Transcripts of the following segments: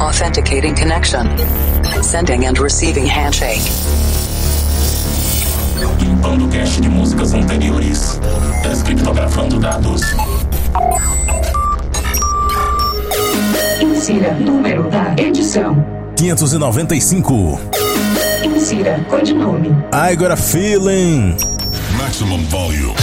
Authenticating connection. Sending and receiving handshake. Limpando cache de músicas anteriores. Descriptografando dados. Insira número da edição: 595. Insira codinome. I Got a Feeling. Maximum volume.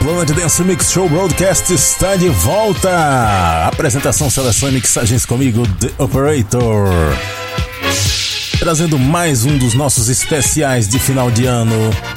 O Planet Dance Mix Show Broadcast está de volta. Apresentação, seleção e mixagens comigo, The Operator. Trazendo mais um dos nossos especiais de final de ano.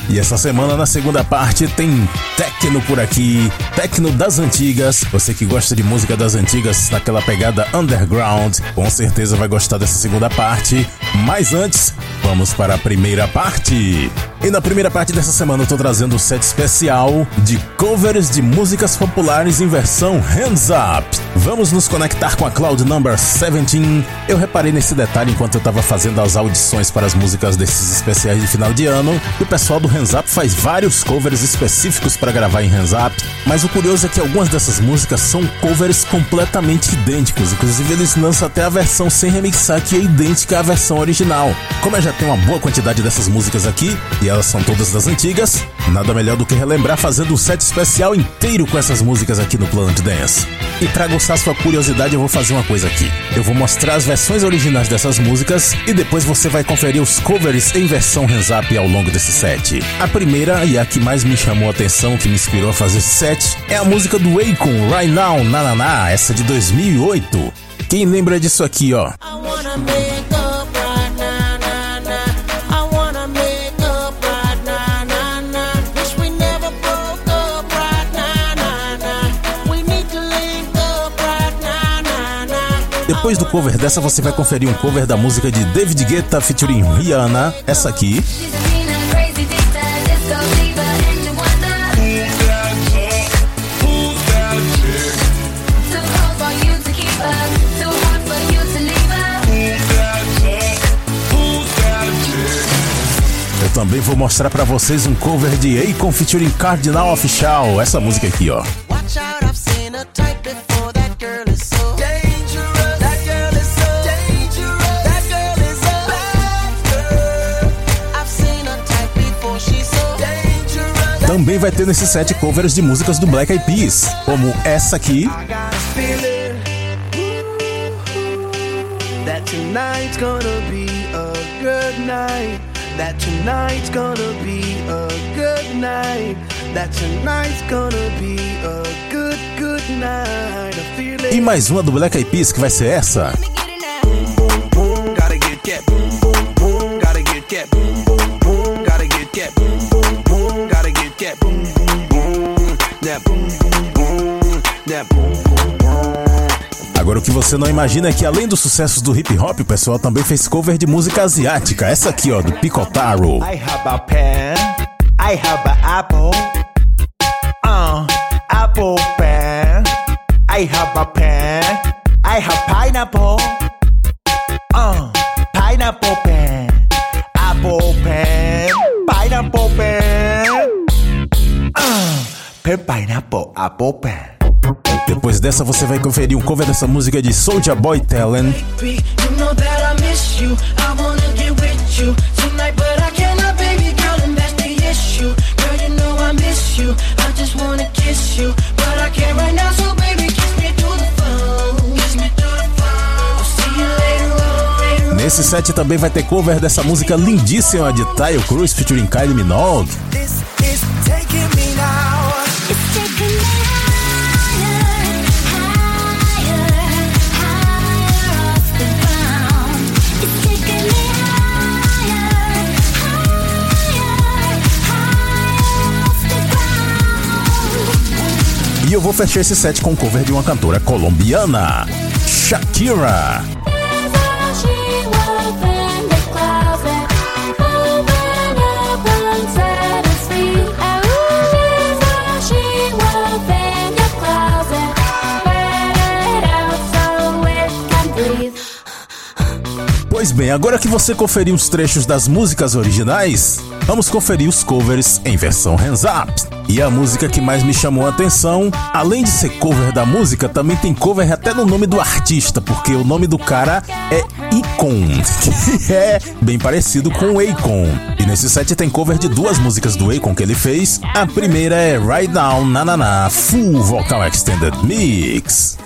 E essa semana, na segunda parte, tem Tecno por aqui. Tecno das antigas. Você que gosta de música das antigas, naquela pegada underground, com certeza vai gostar dessa segunda parte. Mas antes, vamos para a primeira parte. E na primeira parte dessa semana eu tô trazendo um set especial de covers de músicas populares em versão Hands Up. Vamos nos conectar com a Cloud Number 17. Eu reparei nesse detalhe enquanto eu tava fazendo as audições para as músicas desses especiais de final de ano. E o pessoal do Hands Up faz vários covers específicos para gravar em Hands Up. Mas o curioso é que algumas dessas músicas são covers completamente idênticos. Inclusive eles lançam até a versão sem remixar, que é idêntica à versão original. Como eu já tenho uma boa quantidade dessas músicas aqui, e elas são todas das antigas, nada melhor do que relembrar fazendo um set especial inteiro com essas músicas aqui no Planet Dance. E para aguçar sua curiosidade, eu vou fazer uma coisa aqui. Eu vou mostrar as versões originais dessas músicas e depois você vai conferir os covers em versão hands up ao longo desse set. A primeira, e a que mais me chamou a atenção, que me inspirou a fazer esse set, é a música do Akon, Right Now Na Na Na, essa de 2008. Quem lembra disso aqui, ó? Depois do cover dessa, você vai conferir um cover da música de David Guetta featuring Rihanna, essa aqui. Eu também vou mostrar pra vocês um cover de Icon featuring Cardinal Official, essa música aqui, ó. Também vai ter nesse set covers de músicas do Black Eyed Peas, como essa aqui. E mais uma do Black Eyed Peas, que vai ser essa. Agora, o que você não imagina é que, além dos sucessos do hip hop, o pessoal também fez cover de música asiática. Essa aqui, ó, do Picotaro. I have a pen, I have a apple, apple pen. I have a pen, I have pineapple, pineapple pen, apple pen, pineapple pen, pen pineapple, apple pen. Depois dessa, você vai conferir um cover dessa música de Soulja Boy Tellem. Nesse set também vai ter cover dessa música lindíssima de Taio Cruz featuring Kylie Minogue. E eu vou fechar esse set com o cover de uma cantora colombiana, Shakira. bem, agora que você conferiu os trechos das músicas originais, vamos conferir os covers em versão hands up. E a música que mais me chamou a atenção, além de ser cover da música, também tem cover até no nome do artista, porque o nome do cara é Icon, que é bem parecido com o Akon. E nesse set tem cover de duas músicas do Akon que ele fez. A primeira é Right Now Na Na Na, Full Vocal Extended Mix.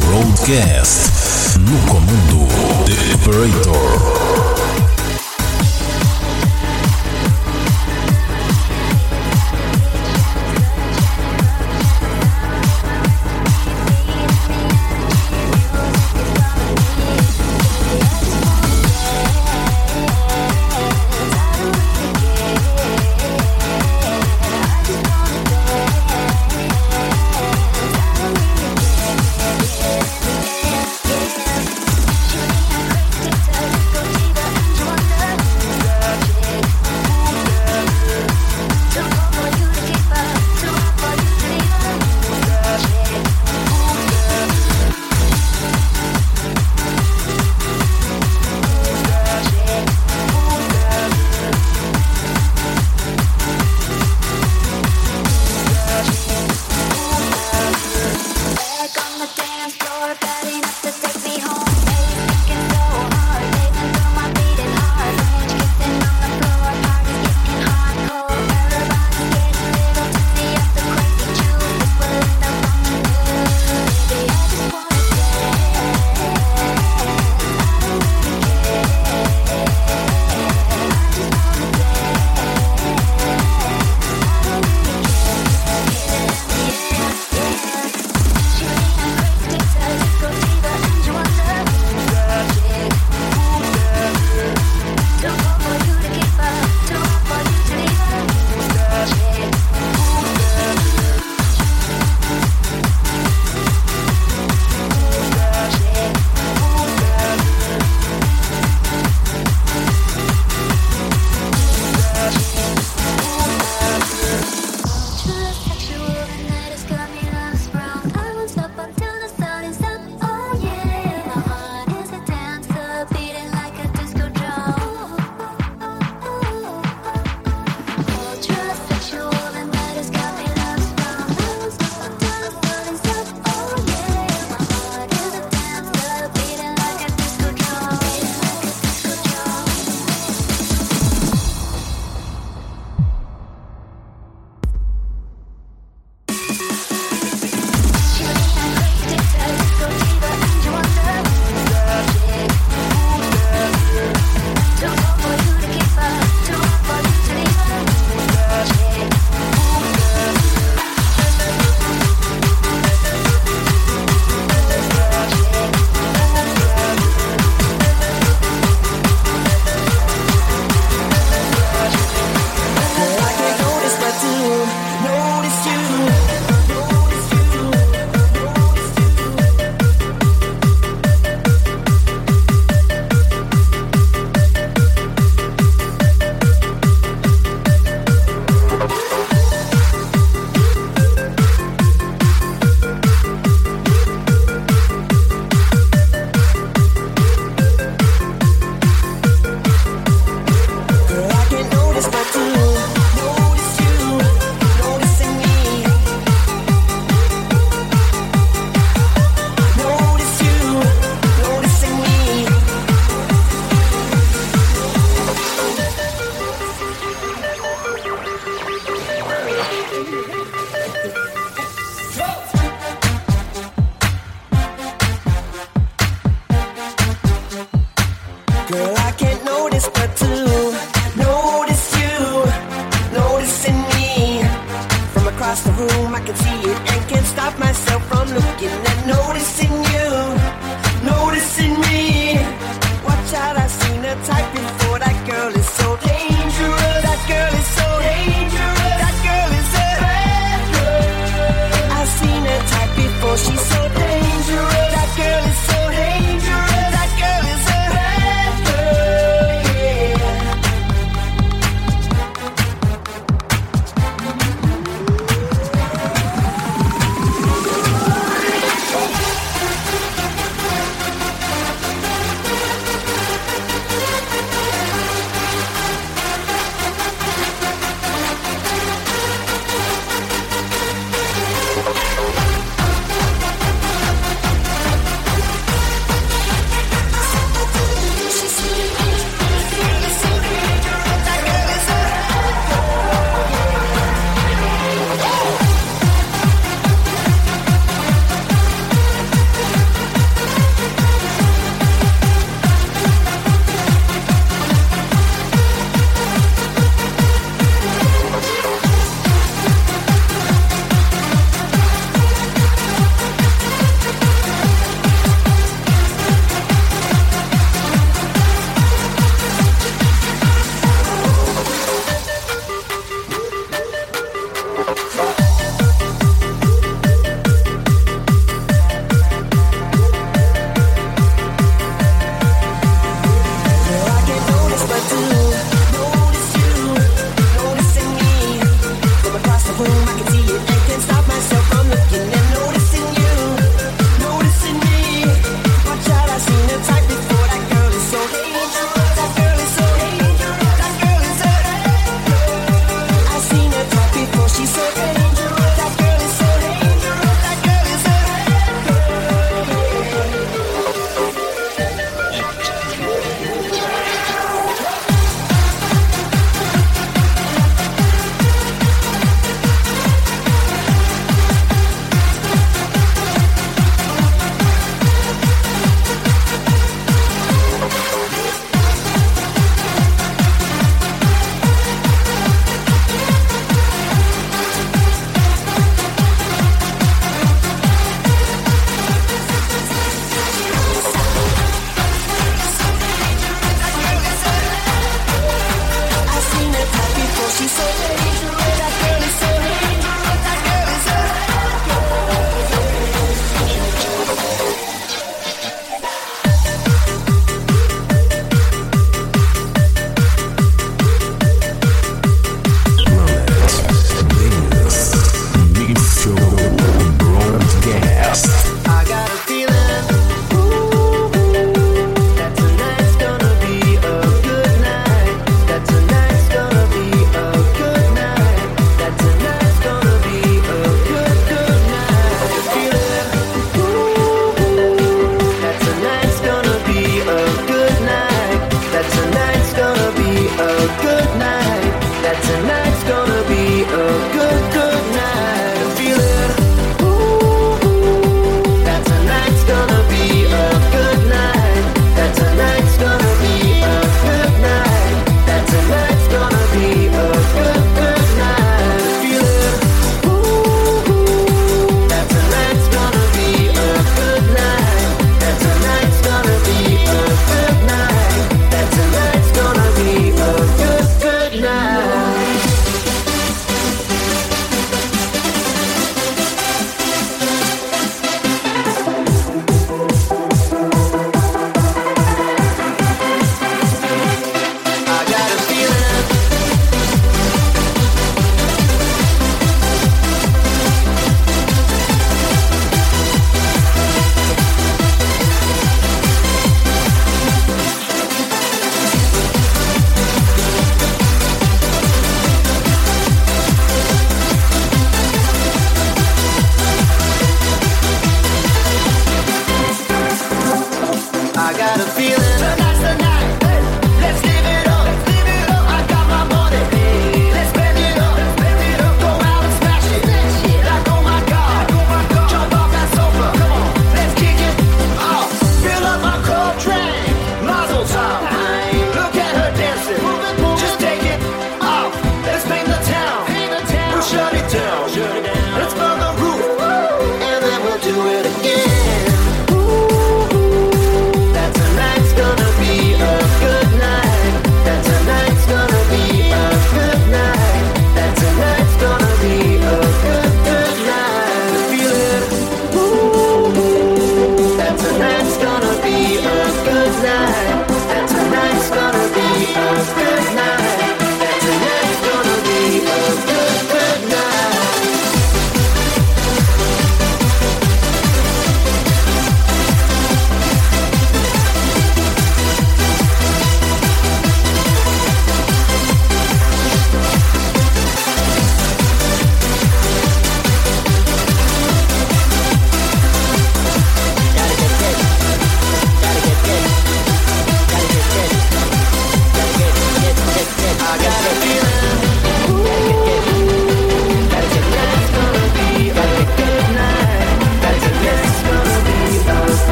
Broadcast, no comando The Operator.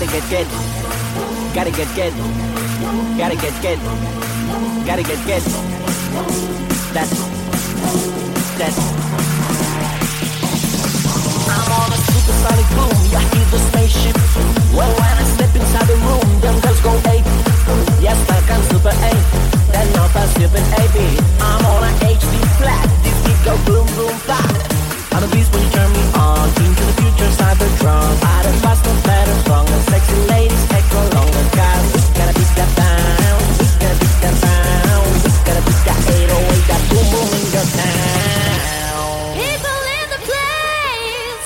Gotta get good. Gotta get good. Gotta get good. Gotta get good. That's. I'm on a supersonic boom. Yeah, I hear the spaceship. Well, when I step inside the room, them girls go ape. Yes, I can super ape. Then not a stupid AB. I'm on a HD flat. This beat go boom, boom, flat. I'm a beast when you turn me on. Into the future, Cybertron. I don't fast, no better, stronger. Sexy ladies, take no longer. Guys, we gotta beat that down. We gotta beat that down. We gotta beat that 808, that boom boom in your town. People in the place,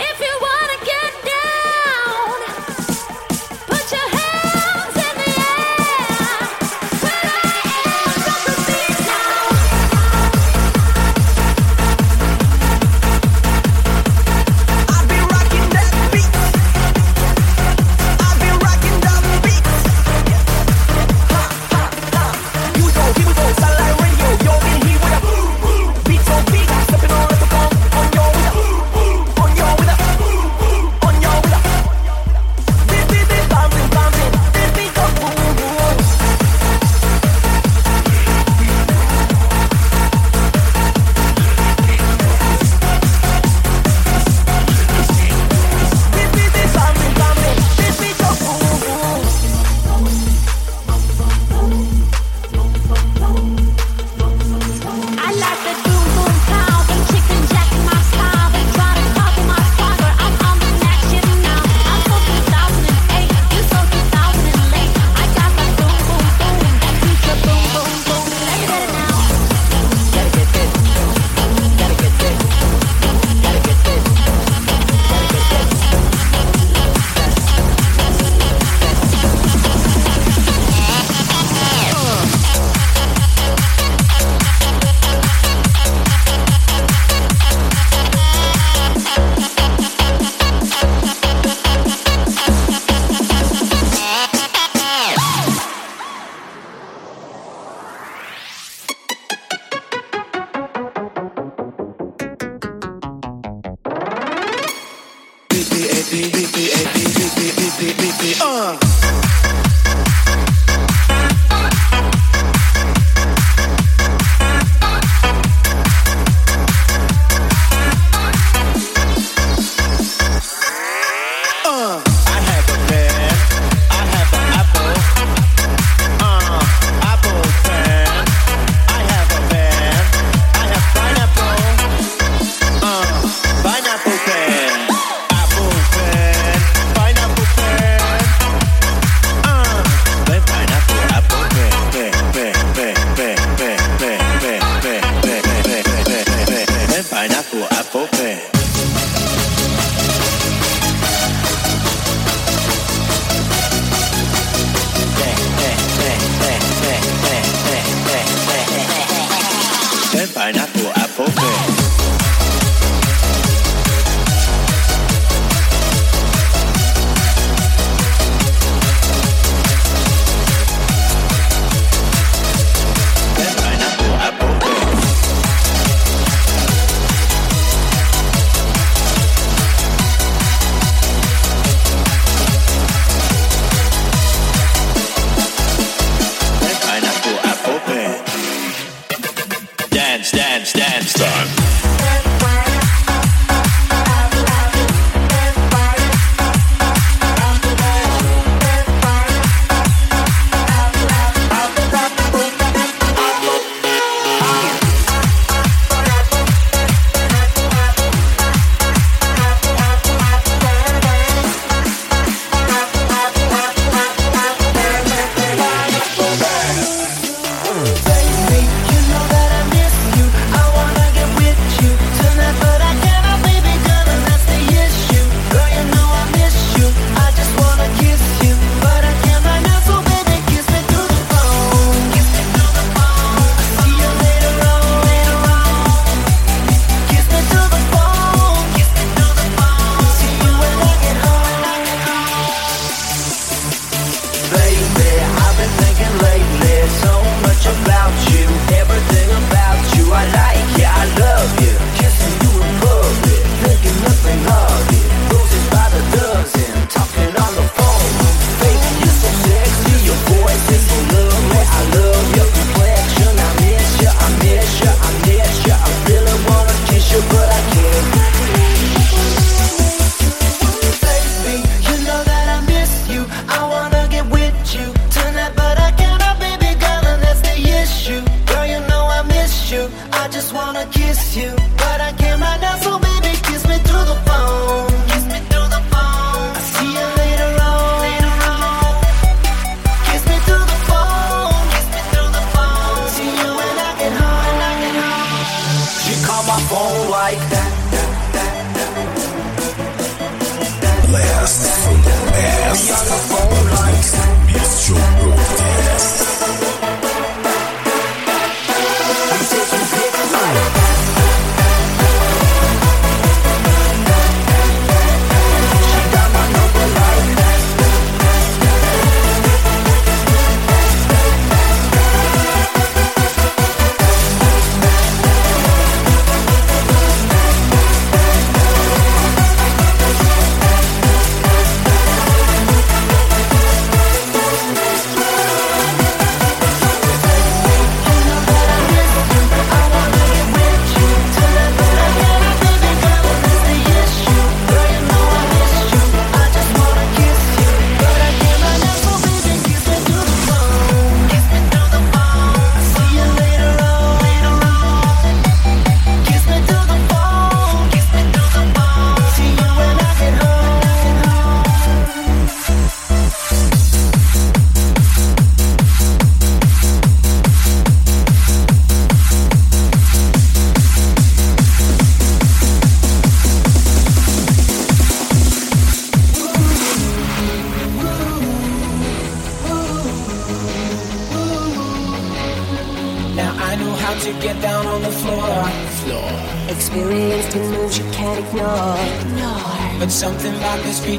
if you wanna get down, put your hands in the air. When I am from the beat now. Podcast from the past, but Dance Mix Show Broadcast.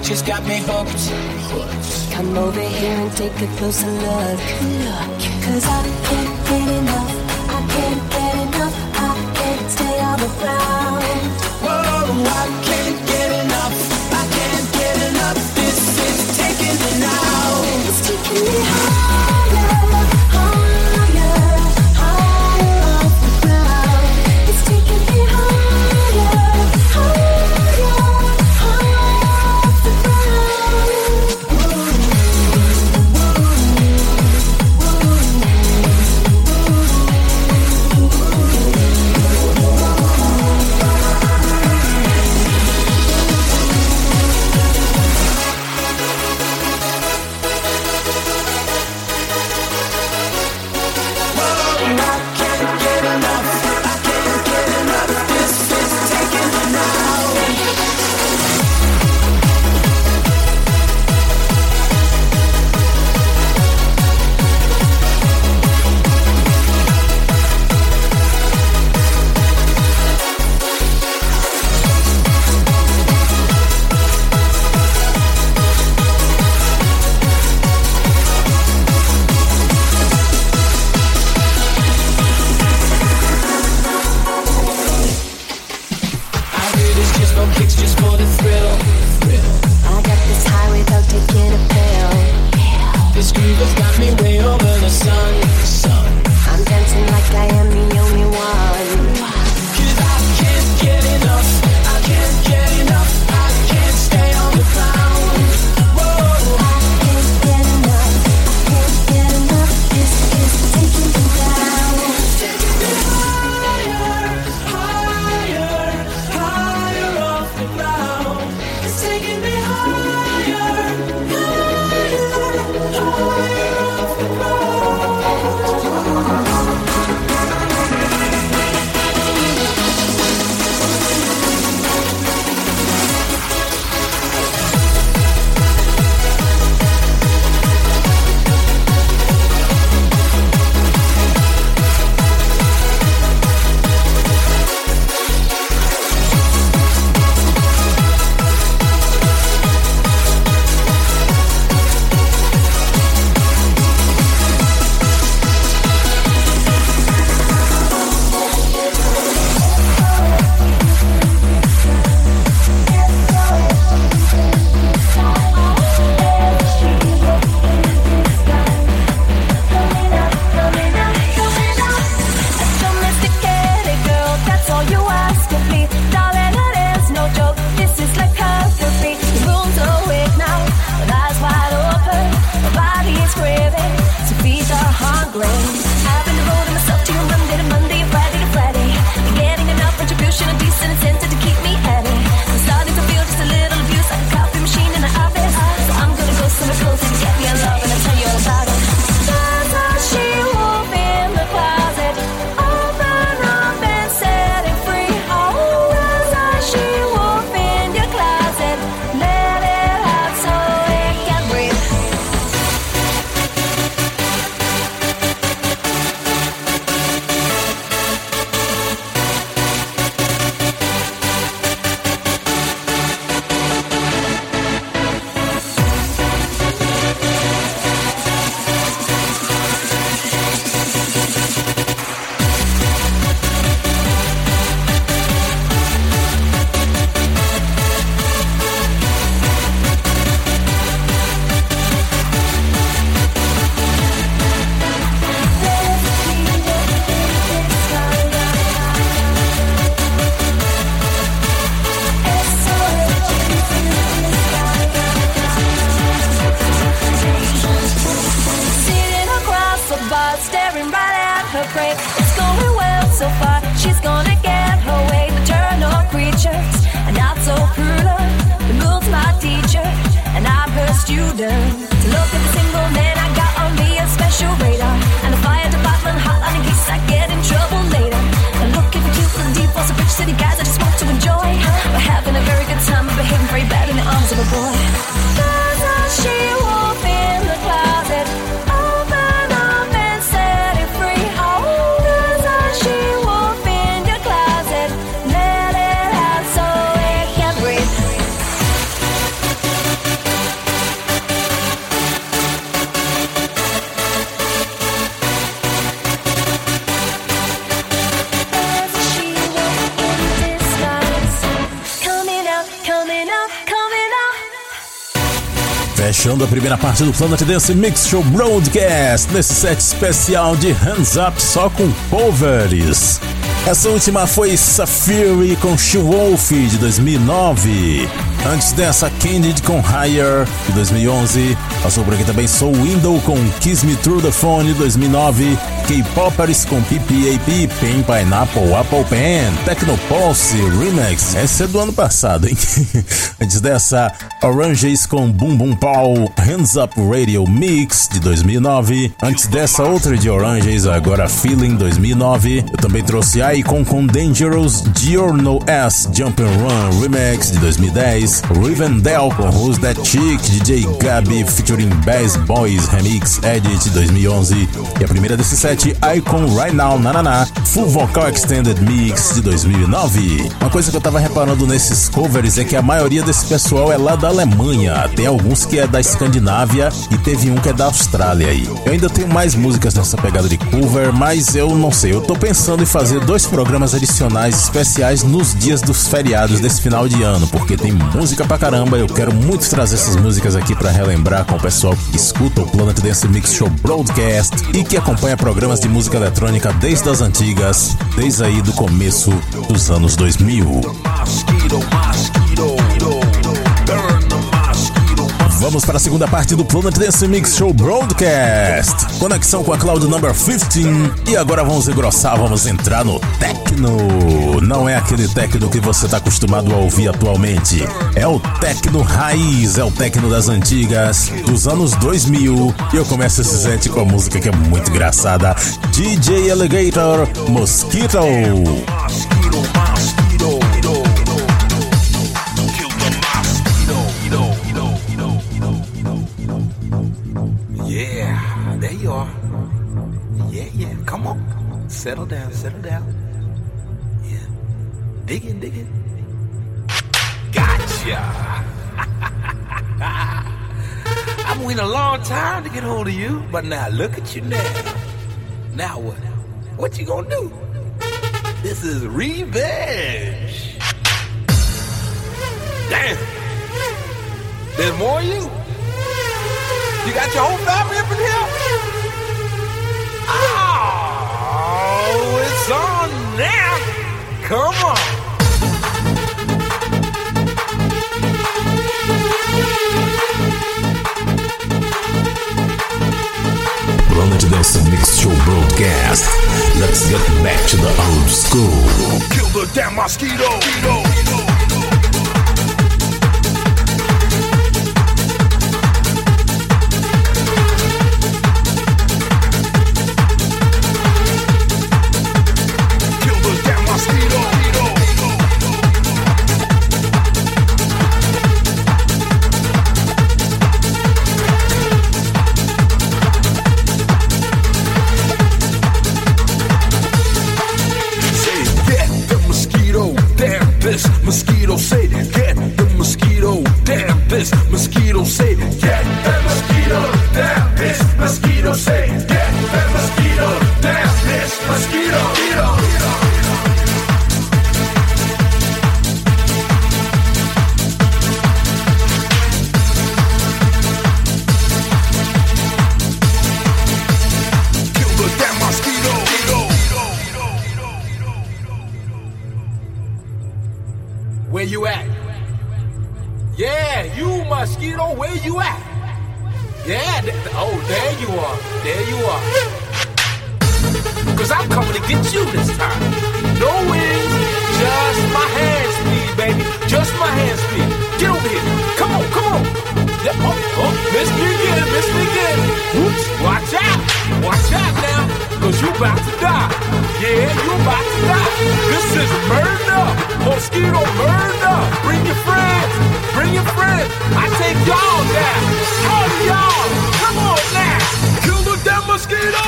Just got me hooked. Come over here and take a closer look. Look, 'cause I can't get enough. I can't get enough. I can't stay all around. Whoa, I can't get enough. I can't get enough. This is taking me now. It's taking me higher, higher, higher off the ground. It's taking me higher, higher. you down. To look every single man I got on me a special radar. And the fire department hot on in case I get in trouble later. But look at the cute little deep walls of rich city guys I just want to enjoy. We're having a very good time, but behaving very bad in the arms of a boy. There's a she-wolf in the closet. Open up and set it free. Oh, there's a she-wolf in your closet. Let it out so it can breathe. There's a she-wolf in disguise. Coming out, coming out, coming out. Fechando a primeira parte do Planet Dance Mix Show Broadcast, nesse set especial de Hands Up só com covers. Essa última foi Sapphire com Showoff, de 2009. Antes dessa, Candid com Higher, de 2011. Passou por aqui também Soul Window com Kiss Me Through the Phone, de 2009. K-popers com PPAP, Pen Pineapple, Apple Pen, Technopulse, Remix. Essa é do ano passado, hein? Antes dessa, Oranges com Boom Boom Pow, Hands Up Radio Mix, de 2009. Antes dessa, outra de Oranges, agora Feeling, 2009. Eu também trouxe Icon com Dangerous, Giorno S, Jump and Run Remix, de 2010. Rivendell com Who's That Chick, DJ Gabby featuring Bass Boys Remix Edit, 2011. E a primeira desse set, Icon Right Now Na Na Na, Full Vocal Extended Mix, de 2009. Uma coisa que eu tava reparando nesses covers é que a maioria desse pessoal é lá da Alemanha, tem alguns que é da Escandinávia e teve um que é da Austrália aí. Eu ainda tenho mais músicas nessa pegada de cover, mas eu não sei, eu tô pensando em fazer dois programas adicionais especiais nos dias dos feriados desse final de ano, porque tem música pra caramba. Eu quero muito trazer essas músicas aqui pra relembrar com o pessoal que escuta o Planet Dance Mix Show Broadcast e que acompanha programas de música eletrônica desde as antigas, desde aí do começo dos anos 2000. Vamos para a segunda parte do Planet Dance Mix Show Broadcast. Conexão com a Cloud Number 15. E agora vamos engrossar, vamos entrar no techno. Não é aquele techno que você está acostumado a ouvir atualmente. É o techno raiz, é o techno das antigas, dos anos 2000. E eu começo esse set com a música que é muito engraçada. DJ Alligator, Mosquito. Come on, settle down, yeah, dig it, gotcha, I'm waiting a long time to get hold of you, but now look at you now, now what you gonna do, this is revenge, damn, there's more of you, you got your whole family up in here? Oh, it's on now. Come on. Planet Dance Mix Show Broadcast. Let's get back to the old school. Kill the damn mosquito. Cause I'm coming to get you this time. No wings, just my hands, please. baby. Just my hands, please. Get over here. Come on, come on. Yeah, oh, oh, miss me again, miss me again. Oops, watch out now, 'cause you about to die. Yeah, you about to die. This is murder, mosquito murder. Bring your friends, bring your friends. I take y'all down, all of y'all. Come on now, kill with that mosquito.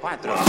Quatro.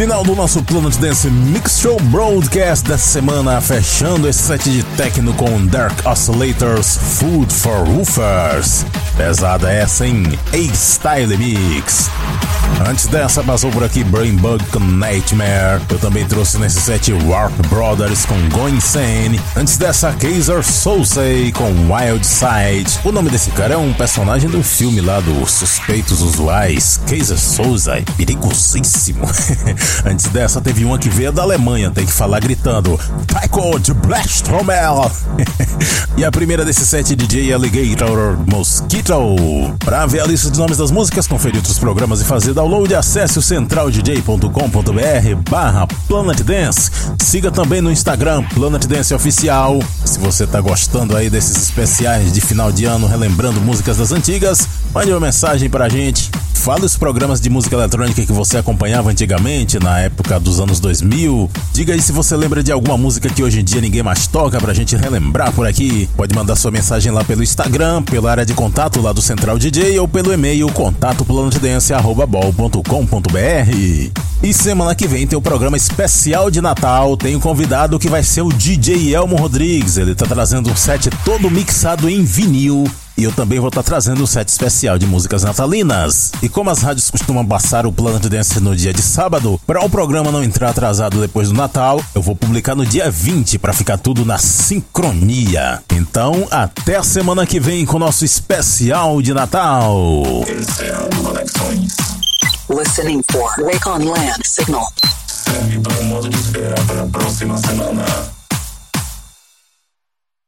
Final do nosso Planet Dance Mix Show Broadcast dessa semana, fechando esse set de techno com Dark Oscillators, Food for Woofers. Pesada essa, hein? A-Style Mix. Antes dessa, passou por aqui Brain Bug com Nightmare. Eu também trouxe nesse set Warp Brothers com Go Insane. Antes dessa, Kaiser Souza com Wild Side. O nome desse cara é um personagem do filme lá do Suspeitos Usuais. Kaiser Souza é perigosíssimo. Antes dessa, teve uma que veio da Alemanha, tem que falar gritando Taiko de Blastrommel. E a primeira desse set, DJ Alligator Mosquito. Pra ver a lista de nomes das músicas, conferir outros programas e fazer download, acesse o centraldj.com.br/Planet Dance. Siga também no Instagram Planet Dance Oficial. Se você tá gostando aí desses especiais de final de ano, relembrando músicas das antigas, mande uma mensagem pra gente. Fala os programas de música eletrônica que você acompanhava antigamente, na época dos anos 2000. Diga aí se você lembra de alguma música que hoje em dia ninguém mais toca, pra gente relembrar por aqui. Pode mandar sua mensagem lá pelo Instagram, pela área de contato lá do Central DJ ou pelo e-mail contatoplanetdance@bol.com.br. E semana que vem tem o programa especial de Natal. Tem um convidado que vai ser o DJ Elmo Rodrigues. Ele tá trazendo um set todo mixado em vinil. E eu também vou estar trazendo um set especial de músicas natalinas. E como as rádios costumam passar o Planet Dance no dia de sábado, para o programa não entrar atrasado depois do Natal, eu vou publicar no dia 20 para ficar tudo na sincronia. Então, até a semana que vem com o nosso especial de Natal. Listening for Wake on Land Signal. Serve para o modo de esperar para a próxima semana.